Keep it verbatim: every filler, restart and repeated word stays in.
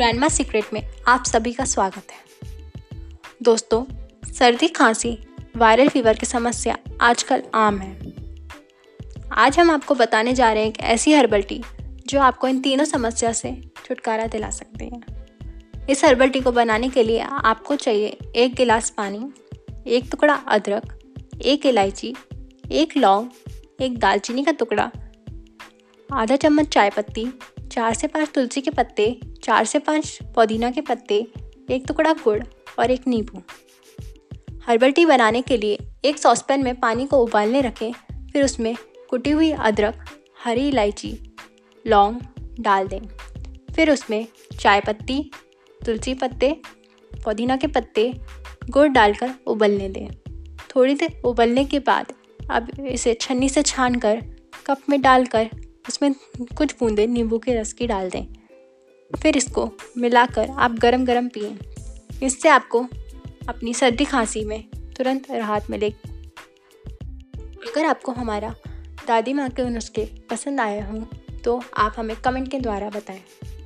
ग्रांडमा secret में आप सभी का स्वागत है। दोस्तों, सर्दी खांसी, वायरल फीवर की समस्या आजकल आम है। आज हम आपको बताने जा रहे हैं एक ऐसी हर्बल टी जो आपको इन तीनों समस्या से छुटकारा दिला सकती है। इस हर्बल टी को बनाने के लिए आपको चाहिए एक गिलास पानी, एक टुकड़ा अदरक, एक इलायची, एक लौंग, एक दालचीनी का टुकड़ा, आधा चम्मच चाय पत्ती, चार से पाँच तुलसी के पत्ते, चार से पाँच पुदीना के पत्ते, एक टुकड़ा गुड़ और एक नींबू। हर्बल टी बनाने के लिए एक सॉसपैन में पानी को उबालने रखें, फिर उसमें कुटी हुई अदरक, हरी इलायची, लौंग डाल दें। फिर उसमें चाय पत्ती, तुलसी पत्ते, पुदीना के पत्ते, गुड़ डालकर उबलने दें। थोड़ी देर उबलने के बाद अब इसे छन्नी से छानकर कप में डालकर उसमें कुछ बूंदे नींबू के रस की डाल दें। फिर इसको मिलाकर आप गरम गरम पिएं। इससे आपको अपनी सर्दी खांसी में तुरंत राहत मिलेगी। अगर आपको हमारा दादी माँ के नुस्खे पसंद आए हों तो आप हमें कमेंट के द्वारा बताएं।